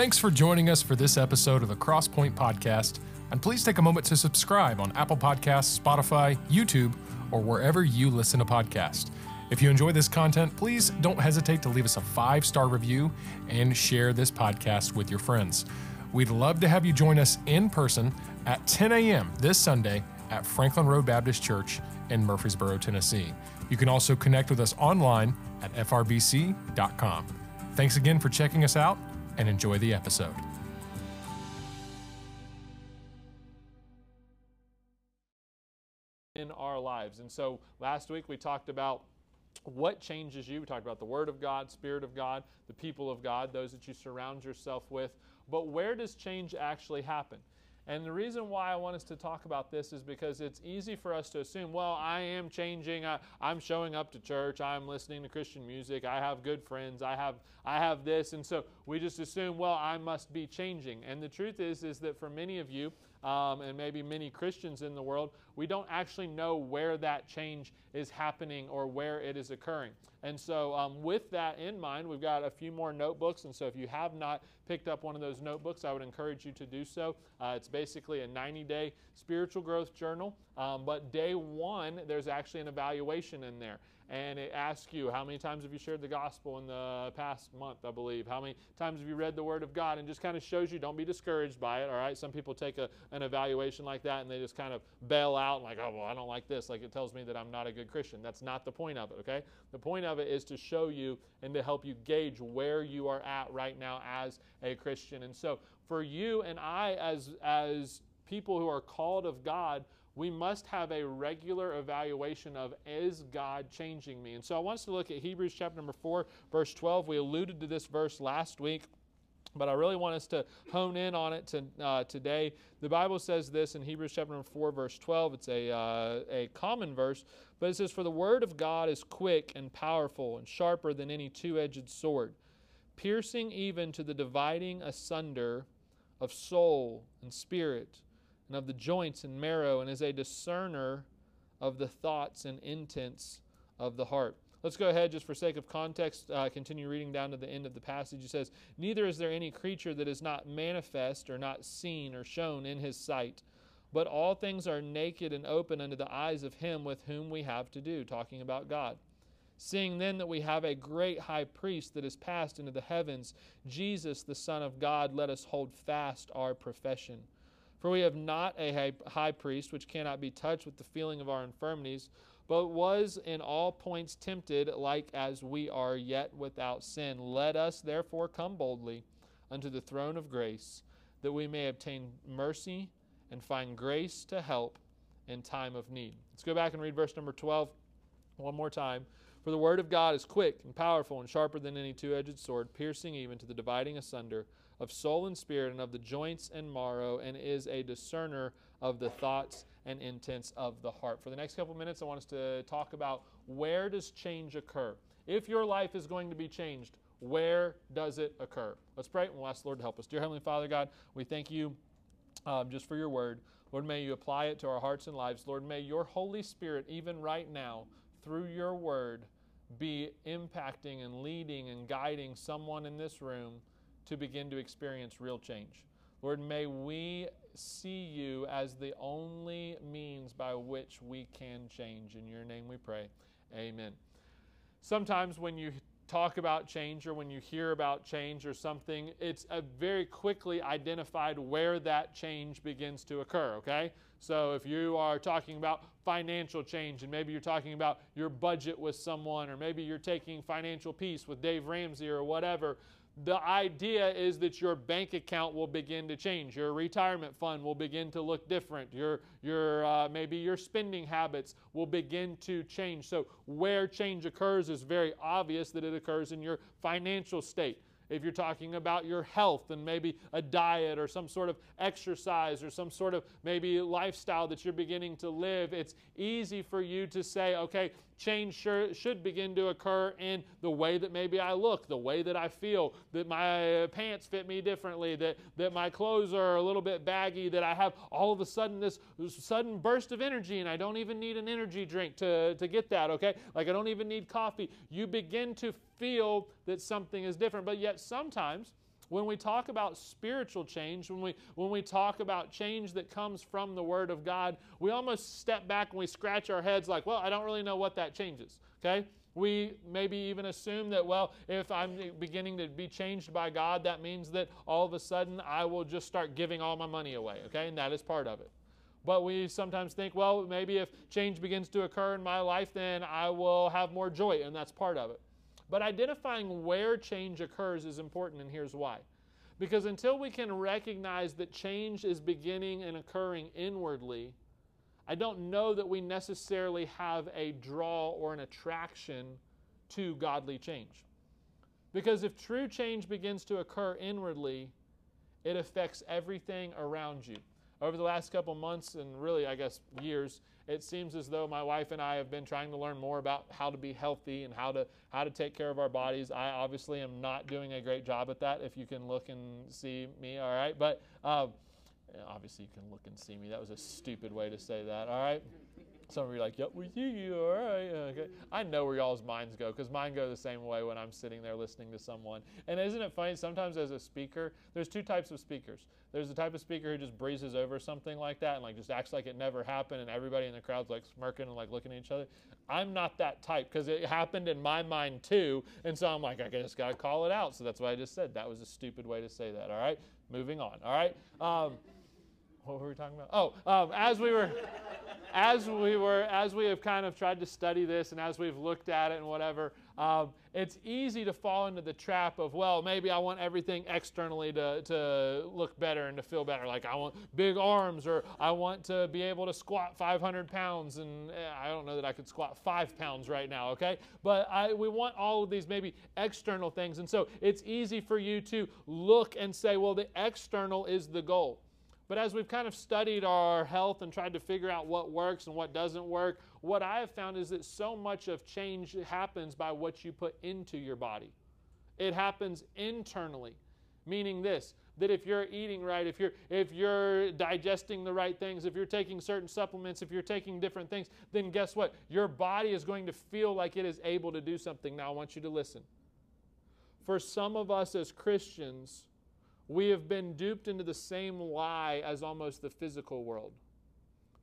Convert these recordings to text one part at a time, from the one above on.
Thanks for joining us for this episode of the Cross Point Podcast, and please take a moment to subscribe on Apple Podcasts, Spotify, YouTube, or wherever you listen to podcasts. If you enjoy this content, please don't hesitate to leave us a 5-star review and share this podcast with your friends. We'd love to have you join us in person at 10 a.m. this Sunday at Franklin Road Baptist Church in Murfreesboro, Tennessee. You can also connect with us online at frbc.com. Thanks again for checking us out, and enjoy the episode. In our lives. And so last week we talked about what changes you. We talked about the Word of God, Spirit of God, the people of God, those that you surround yourself with. But where does change actually happen? And the reason why I want us to talk about this is because it's easy for us to assume, well, I am changing. I'm showing up to church. I'm listening to Christian music. I have good friends. I have this. And so we just assume, well, I must be changing. And the truth is that for many of you, and maybe many Christians in the world, we don't actually know where that change is happening or where it is occurring. And so with that in mind, we've got a few more notebooks. And so if you have not picked up one of those notebooks, I would encourage you to do so. It's basically a 90-day spiritual growth journal. But day one, there's actually an evaluation in there. And it asks you, how many times have you shared the gospel in the past month, I believe? How many times have you read the Word of God? And just kind of shows you, don't be discouraged by it, all right? Some people take an evaluation like that, and they just kind of bail out, like, oh, well, I don't like this. Like, it tells me that I'm not a good Christian. That's not the point of it, okay? The point of it is to show you and to help you gauge where you are at right now as a Christian. And so for you and I, as people who are called of God, we must have a regular evaluation of, is God changing me? And so I want us to look at Hebrews chapter number 4, verse 12. We alluded to this verse last week, but I really want us to hone in on it today. The Bible says this in Hebrews chapter number 4, verse 12. It's a common verse, but it says, "For the word of God is quick and powerful and sharper than any two-edged sword, piercing even to the dividing asunder of soul and spirit, and of the joints and marrow, and is a discerner of the thoughts and intents of the heart." Let's go ahead, just for sake of context, continue reading down to the end of the passage. It says, "Neither is there any creature that is not manifest or not seen or shown in his sight, but all things are naked and open unto the eyes of him with whom we have to do," talking about God. "Seeing then that we have a great high priest that is passed into the heavens, Jesus the Son of God, let us hold fast our profession. For we have not a high priest which cannot be touched with the feeling of our infirmities, but was in all points tempted like as we are, yet without sin. Let us therefore come boldly unto the throne of grace, that we may obtain mercy and find grace to help in time of need." Let's go back and read verse number 12 one more time. "For the word of God is quick and powerful and sharper than any two-edged sword, piercing even to the dividing asunder of soul and spirit and of the joints and marrow, and is a discerner of the thoughts and intents of the heart." For the next couple minutes, I want us to talk about, where does change occur? If your life is going to be changed, where does it occur? Let's pray and we'll ask the Lord to help us. Dear Heavenly Father, God, we thank you just for your word. Lord, may you apply it to our hearts and lives. Lord, may your Holy Spirit, even right now, through your word, be impacting and leading and guiding someone in this room to begin to experience real change. Lord, may we see you as the only means by which we can change. In your name we pray. Amen. Sometimes when you talk about change or when you hear about change or something, it's very quickly identified where that change begins to occur, okay? So if you are talking about financial change, and maybe you're talking about your budget with someone, or maybe you're taking Financial Peace with Dave Ramsey or whatever, the idea is that your bank account will begin to change. Your retirement fund will begin to look different. Maybe your spending habits will begin to change. So where change occurs is very obvious that it occurs in your financial state. If you're talking about your health and maybe a diet or some sort of exercise or some sort of maybe lifestyle that you're beginning to live, it's easy for you to say, okay, change should begin to occur in the way that maybe I look, the way that I feel, that my pants fit me differently, that my clothes are a little bit baggy, that I have all of a sudden this sudden burst of energy and I don't even need an energy drink to get that, okay? Like, I don't even need coffee. You begin to feel that something is different, but yet sometimes When we talk about spiritual change, when we talk about change that comes from the Word of God, we almost step back and we scratch our heads like, well, I don't really know what that changes, okay? We maybe even assume that, well, if I'm beginning to be changed by God, that means that all of a sudden I will just start giving all my money away, okay? And that is part of it. But we sometimes think, well, maybe if change begins to occur in my life, then I will have more joy, and that's part of it. But identifying where change occurs is important, and here's why. Because until we can recognize that change is beginning and occurring inwardly, I don't know that we necessarily have a draw or an attraction to godly change. Because if true change begins to occur inwardly, it affects everything around you. Over the last couple months and really, I guess, years, it seems as though my wife and I have been trying to learn more about how to be healthy and how to take care of our bodies. I obviously am not doing a great job at that, if you can look and see me, all right? But obviously you can look and see me. That was a stupid way to say that, all right? Some of you are like, yep, we see you, all right. Okay. I know where y'all's minds go, because mine go the same way when I'm sitting there listening to someone. And isn't it funny, sometimes as a speaker, there's two types of speakers. There's the type of speaker who just breezes over something like that and like just acts like it never happened, and everybody in the crowd's like smirking and like looking at each other. I'm not that type, because it happened in my mind too, and so I'm like, I just got to call it out. So that's what I just said. That was a stupid way to say that, all right? Moving on, all right? What were we talking about? As we have kind of tried to study this and as we've looked at it and whatever, it's easy to fall into the trap of, well, maybe I want everything externally to look better and to feel better. Like I want big arms, or I want to be able to squat 500 pounds. And I don't know that I could squat 5 pounds right now, okay? But we want all of these maybe external things. And so it's easy for you to look and say, well, the external is the goal. But as we've kind of studied our health and tried to figure out what works and what doesn't work, what I have found is that so much of change happens by what you put into your body. It happens internally, meaning this, that if you're eating right, if you're digesting the right things, if you're taking certain supplements, if you're taking different things, then guess what? Your body is going to feel like it is able to do something. Now, I want you to listen. For some of us as Christians, we have been duped into the same lie as almost the physical world,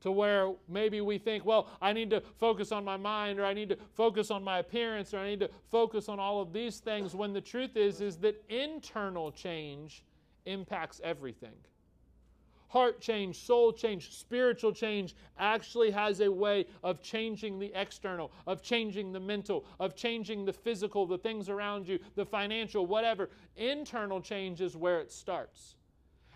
to where maybe we think, well, I need to focus on my mind, or I need to focus on my appearance, or I need to focus on all of these things, when the truth is that internal change impacts everything. Heart change, soul change, spiritual change actually has a way of changing the external, of changing the mental, of changing the physical, the things around you, the financial, whatever. Internal change is where it starts.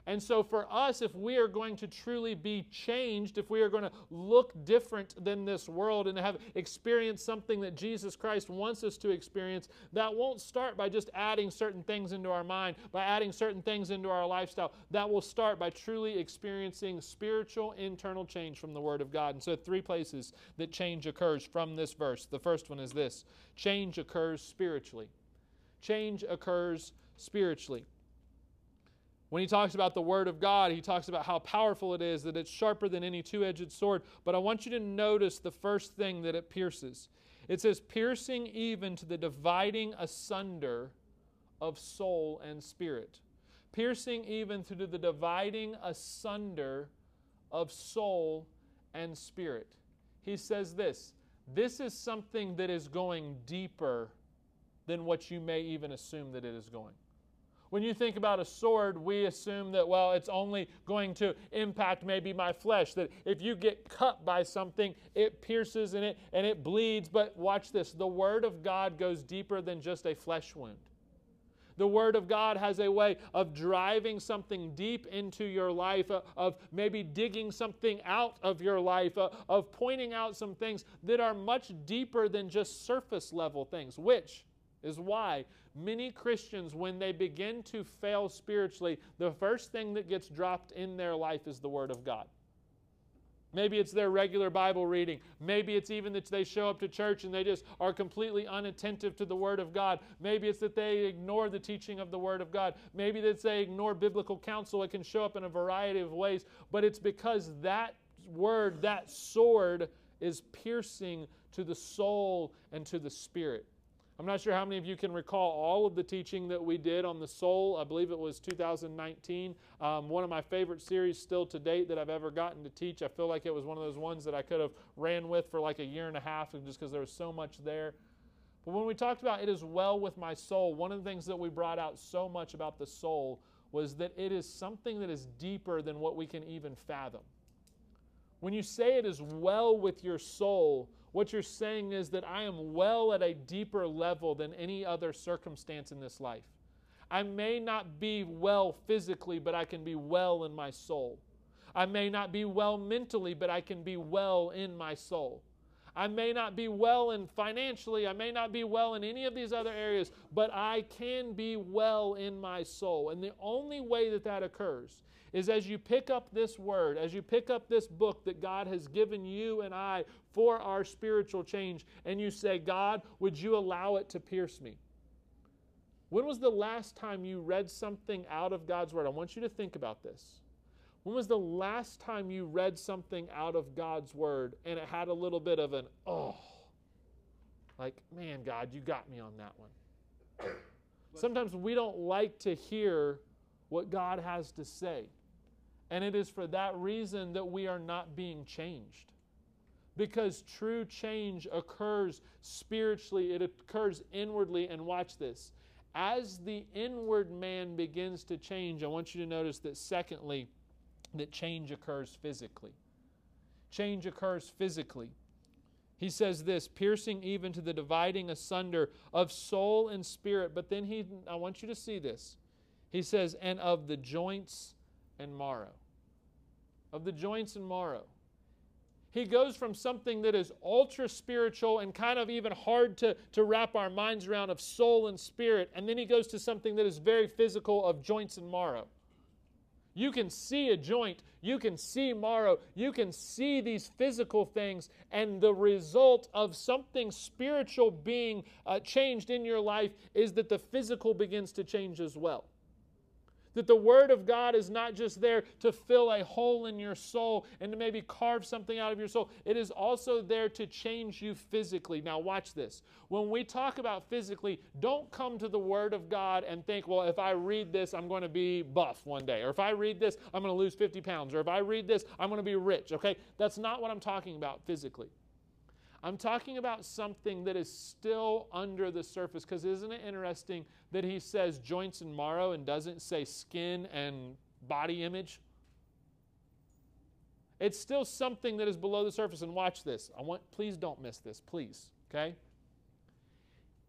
And so for us, if we are going to truly be changed, if we are going to look different than this world and have experienced something that Jesus Christ wants us to experience, that won't start by just adding certain things into our mind, by adding certain things into our lifestyle. That will start by truly experiencing spiritual internal change from the Word of God. And so 3 places that change occurs from this verse. The first one is this: change occurs spiritually. Change occurs spiritually. When he talks about the Word of God, he talks about how powerful it is, that it's sharper than any two-edged sword. But I want you to notice the first thing that it pierces. It says, piercing even to the dividing asunder of soul and spirit. Piercing even to the dividing asunder of soul and spirit. He says this: this is something that is going deeper than what you may even assume that it is going. When you think about a sword, we assume that, well, it's only going to impact maybe my flesh, that if you get cut by something, it pierces and it bleeds. But watch this. The Word of God goes deeper than just a flesh wound. The Word of God has a way of driving something deep into your life, of maybe digging something out of your life, of pointing out some things that are much deeper than just surface level things, which is why many Christians, when they begin to fail spiritually, the first thing that gets dropped in their life is the Word of God. Maybe it's their regular Bible reading. Maybe it's even that they show up to church and they just are completely unattentive to the Word of God. Maybe it's that they ignore the teaching of the Word of God. Maybe that they ignore biblical counsel. It can show up in a variety of ways, but it's because that word, that sword, is piercing to the soul and to the spirit. I'm not sure how many of you can recall all of the teaching that we did on the soul. I believe it was 2019. One of my favorite series still to date that I've ever gotten to teach. I feel like it was one of those ones that I could have ran with for like a year and a half just because there was so much there. But when we talked about it is well with my soul, one of the things that we brought out so much about the soul was that it is something that is deeper than what we can even fathom. When you say it is well with your soul, what you're saying is that I am well at a deeper level than any other circumstance in this life. I may not be well physically, but I can be well in my soul. I may not be well mentally, but I can be well in my soul. I may not be well in financially, I may not be well in any of these other areas, but I can be well in my soul. And the only way that that occurs is as you pick up this word, as you pick up this book that God has given you and I for our spiritual change, and you say, God, would you allow it to pierce me? When was the last time you read something out of God's word? I want you to think about this. When was the last time you read something out of God's word and it had a little bit of an, oh, like, man, God, you got me on that one. Sometimes we don't like to hear what God has to say. And it is for that reason that we are not being changed. Because true change occurs spiritually, it occurs inwardly, and watch this. As the inward man begins to change, I want you to notice that secondly, that change occurs physically. Change occurs physically. He says this, piercing even to the dividing asunder of soul and spirit. But then I want you to see this. He says, and of the joints and marrow. Of the joints and marrow. He goes from something that is ultra spiritual and kind of even hard to wrap our minds around of soul and spirit, and then he goes to something that is very physical of joints and marrow. You can see a joint, you can see marrow, you can see these physical things, and the result of something spiritual being changed in your life is that the physical begins to change as well. That the Word of God is not just there to fill a hole in your soul and to maybe carve something out of your soul. It is also there to change you physically. Now watch this. When we talk about physically, don't come to the Word of God and think, well, if I read this, I'm going to be buff one day. Or if I read this, I'm going to lose 50 pounds. Or if I read this, I'm going to be rich. Okay? That's not what I'm talking about physically. I'm talking about something that is still under the surface, because isn't it interesting that he says joints and marrow and doesn't say skin and body image? It's still something that is below the surface, and watch this. Please don't miss this, please, okay?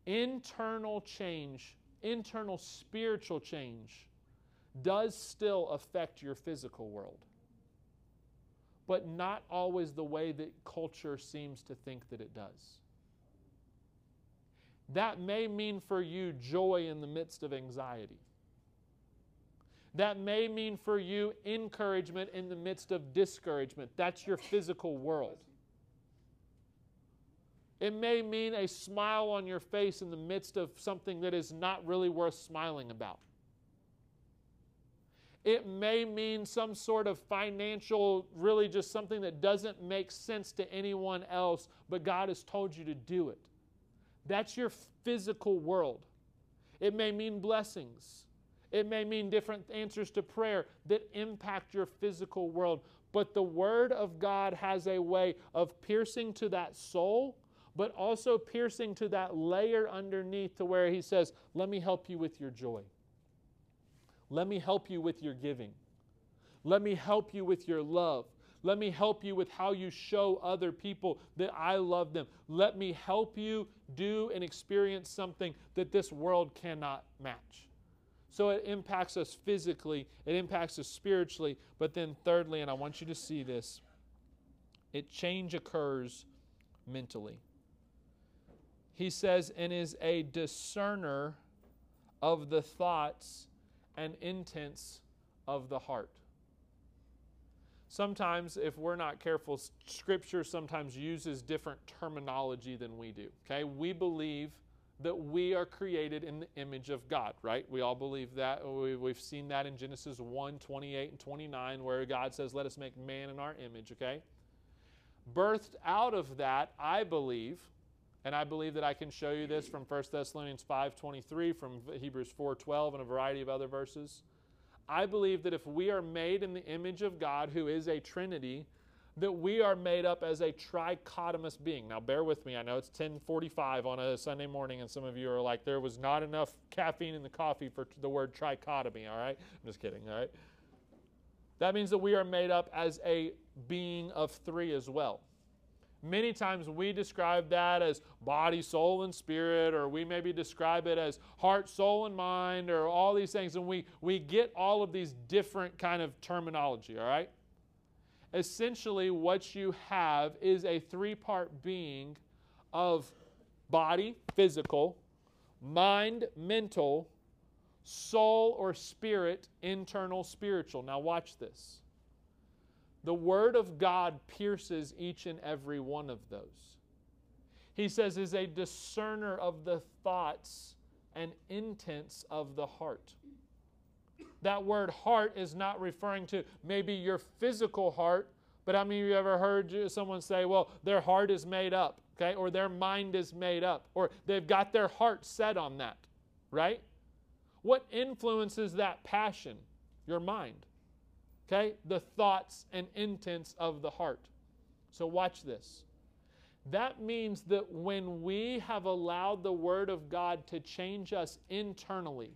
Internal change, internal spiritual change does still affect your physical world, but not always the way that culture seems to think that it does. That may mean for you joy in the midst of anxiety. That may mean for you encouragement in the midst of discouragement. That's your physical world. It may mean a smile on your face in the midst of something that is not really worth smiling about. It may mean some sort of financial, really just something that doesn't make sense to anyone else, but God has told you to do it. That's your physical world. It may mean blessings. It may mean different answers to prayer that impact your physical world. But the Word of God has a way of piercing to that soul, but also piercing to that layer underneath to where He says, let me help you with your joy. Let me help you with your giving. Let me help you with your love. Let me help you with how you show other people that I love them. Let me help you do and experience something that this world cannot match. So it impacts us physically, it impacts us spiritually, but then thirdly, and I want you to see this, change occurs mentally. He says, and is a discerner of the thoughts and intents of the heart. Sometimes, if we're not careful, Scripture sometimes uses different terminology than we do. Okay, we believe that we are created in the image of God, right? We all believe that. We've seen that in Genesis 1, 28 and 29, where God says, let us make man in our image, okay? Birthed out of that, I believe And I believe that I can show you this from 1 Thessalonians 5:23, from Hebrews 4:12, and a variety of other verses. I believe that if we are made in the image of God, who is a Trinity, that we are made up as a trichotomous being. Now, bear with me. I know it's 10:45 on a Sunday morning, and some of you are like, there was not enough caffeine in the coffee for the word trichotomy, all right? I'm just kidding, all right? That means that we are made up as a being of three as well. Many times we describe that as body, soul, and spirit, or we maybe describe it as heart, soul, and mind, or all these things, and we get all of these different kind of terminology, all right? Essentially, what you have is a three-part being of body, physical, mind, mental, soul or spirit, internal, spiritual. Now watch this. The Word of God pierces each and every one of those. He says is a discerner of the thoughts and intents of the heart. That word heart is not referring to maybe your physical heart, but how many of you ever heard someone say, well, their heart is made up, okay? Or their mind is made up, or they've got their heart set on that, right? What influences that passion? Your mind. Okay? The thoughts and intents of the heart. So watch this. That means that when we have allowed the Word of God to change us internally,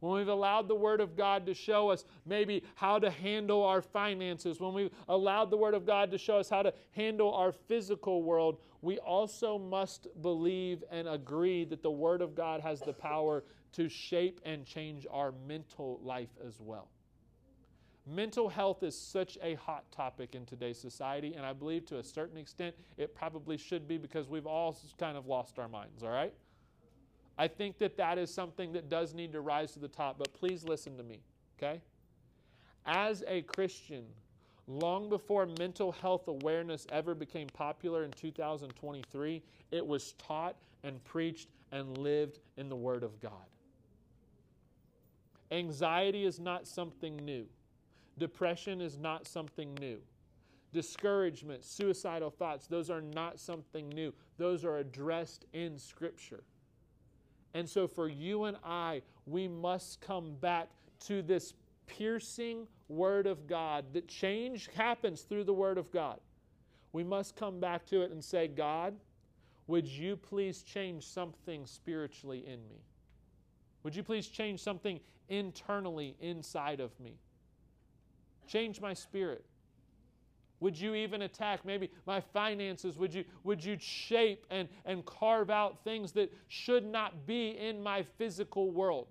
when we've allowed the Word of God to show us maybe how to handle our finances, when we've allowed the Word of God to show us how to handle our physical world, we also must believe and agree that the Word of God has the power to shape and change our mental life as well. Mental health is such a hot topic in today's society, and I believe to a certain extent it probably should be, because we've all kind of lost our minds, all right? I think that that is something that does need to rise to the top, but please listen to me, okay? As a Christian, long before mental health awareness ever became popular in 2023, it was taught and preached and lived in the Word of God. Anxiety is not something new. Depression is not something new. Discouragement, suicidal thoughts, those are not something new. Those are addressed in Scripture. And so for you and I, we must come back to this piercing Word of God. That change happens through the Word of God. We must come back to it and say, God, would you please change something spiritually in me? Would you please change something internally inside of me? Change my spirit. Would you even attack maybe my finances? Would you shape and carve out things that should not be in my physical world?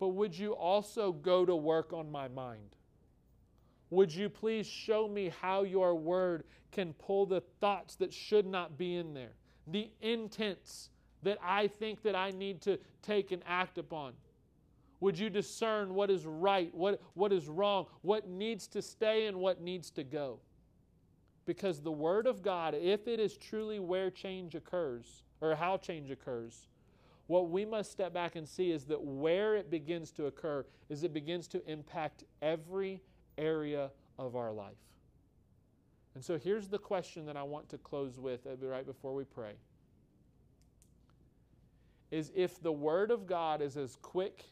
But would you also go to work on my mind? Would you please show me how your Word can pull the thoughts that should not be in there, the intents that I think that I need to take and act upon? Would you discern what is right, what is wrong, what needs to stay and what needs to go? Because the Word of God, if it is truly where change occurs, or how change occurs, what we must step back and see is that where it begins to occur is it begins to impact every area of our life. And so here's the question that I want to close with right before we pray. Is if the Word of God is as quick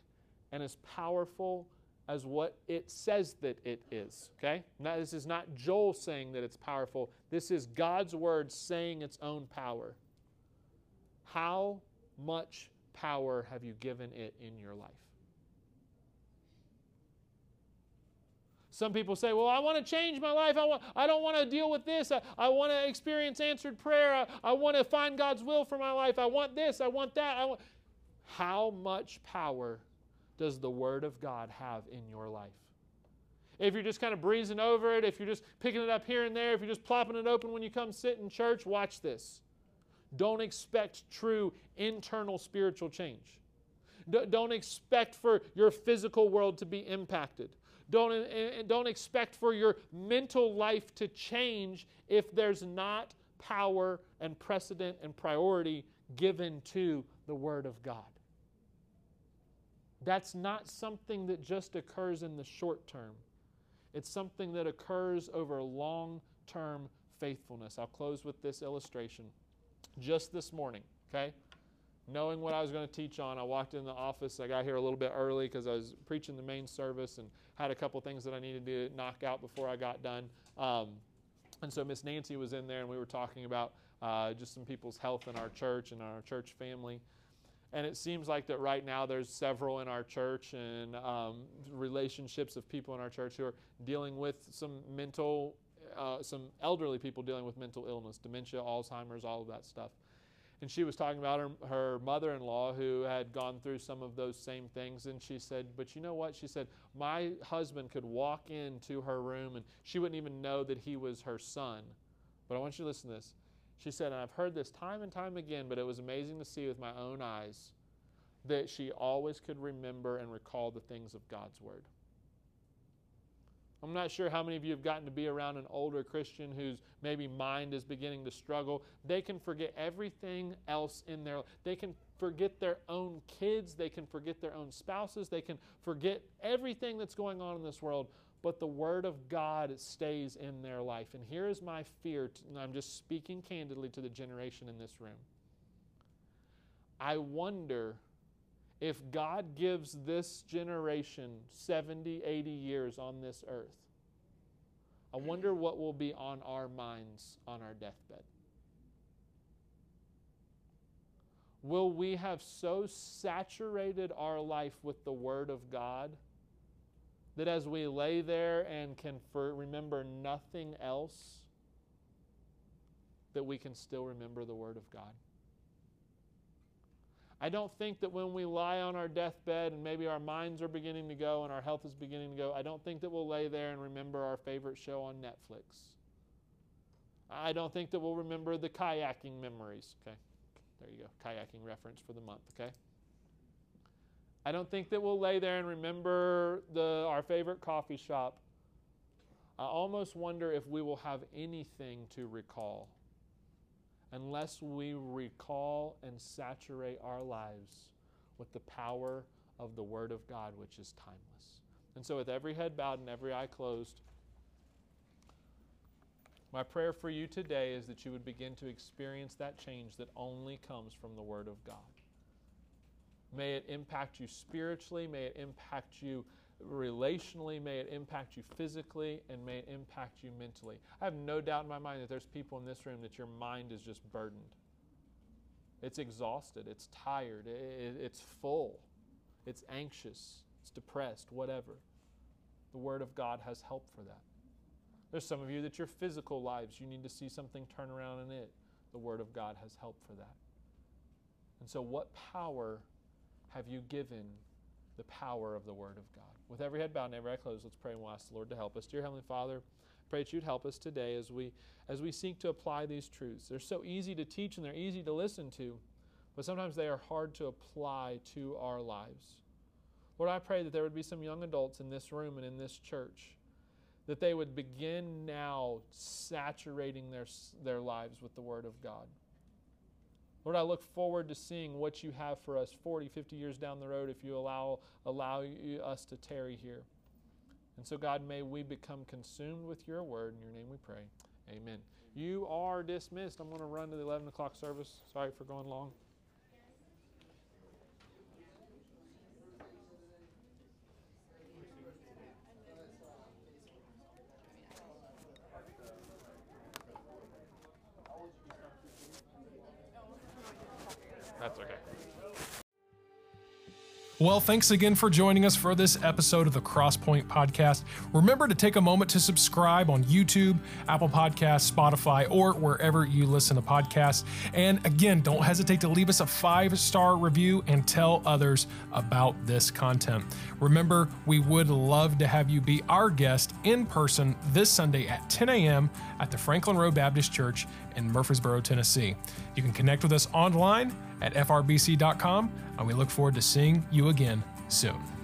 and as powerful as what it says that it is, okay? Now, this is not Joel saying that it's powerful. This is God's Word saying its own power. How much power have you given it in your life? Some people say, well, I want to change my life. I don't want to deal with this. I want to experience answered prayer. I want to find God's will for my life. I want this. I want that. How much power does the Word of God have in your life? If you're just kind of breezing over it, if you're just picking it up here and there, if you're just plopping it open when you come sit in church, watch this. Don't expect true internal spiritual change. Don't expect for your physical world to be impacted. Don't expect for your mental life to change if there's not power and precedent and priority given to the Word of God. That's not something that just occurs in the short term. It's something that occurs over long-term faithfulness. I'll close with this illustration. just this morning, okay? Knowing what I was going to teach on, I walked in the office. I got here a little bit early because I was preaching the main service and had a couple things that I needed to knock out before I got done. And so Miss Nancy was in there, and we were talking about just some people's health in our church and our church family. And it seems like that right now there's several in our church and relationships of people in our church who are dealing with some mental, some elderly people dealing with mental illness, dementia, Alzheimer's, all of that stuff. And she was talking about her mother-in-law who had gone through some of those same things. And she said, but you know what? She said, my husband could walk into her room and she wouldn't even know that he was her son. But I want you to listen to this. She said, and I've heard this time and time again, but it was amazing to see with my own eyes that she always could remember and recall the things of God's Word. I'm not sure how many of you have gotten to be around an older Christian whose maybe mind is beginning to struggle. They can forget everything else in their life. They can forget their own kids. They can forget their own spouses. They can forget everything that's going on in this world. But the Word of God stays in their life. And here is my fear, and I'm just speaking candidly to the generation in this room. I wonder if God gives this generation 70, 80 years on this earth, I wonder what will be on our minds on our deathbed. Will we have so saturated our life with the Word of God that as we lay there and can remember nothing else, that we can still remember the Word of God? I don't think that when we lie on our deathbed and maybe our minds are beginning to go and our health is beginning to go, I don't think that we'll lay there and remember our favorite show on Netflix. I don't think that we'll remember the kayaking memories. Okay, there you go. Kayaking reference for the month, okay? I don't think that we'll lay there and remember our favorite coffee shop. I almost wonder if we will have anything to recall unless we recall and saturate our lives with the power of the Word of God, which is timeless. And so with every head bowed and every eye closed, my prayer for you today is that you would begin to experience that change that only comes from the Word of God. May it impact you spiritually, may it impact you relationally, may it impact you physically, and may it impact you mentally. I have no doubt in my mind that there's people in this room that your mind is just burdened. It's exhausted, it's tired, it's full, it's anxious, it's depressed, whatever. The Word of God has help for that. There's some of you that your physical lives, you need to see something turn around in it. The Word of God has help for that. And so what power have you given the power of the Word of God? With every head bowed and every eye closed, let's pray and we'll ask the Lord to help us. Dear Heavenly Father, I pray that you'd help us today as we seek to apply these truths. They're so easy to teach and they're easy to listen to, but sometimes they are hard to apply to our lives. Lord, I pray that there would be some young adults in this room and in this church, that they would begin now saturating their lives with the Word of God. Lord, I look forward to seeing what you have for us 40, 50 years down the road if you allow us to tarry here. And so, God, may we become consumed with your Word. In your name we pray. Amen. You are dismissed. I'm going to run to the 11 o'clock service. Sorry for going long. That's okay. Well, thanks again for joining us for this episode of the Cross Point Podcast. Remember to take a moment to subscribe on YouTube, Apple Podcasts, Spotify, or wherever you listen to podcasts. And again, don't hesitate to leave us a 5-star review and tell others about this content. Remember, we would love to have you be our guest in person this Sunday at 10 a.m. at the Franklin Road Baptist Church in Murfreesboro, Tennessee. You can connect with us online at frbc.com, and we look forward to seeing you again soon.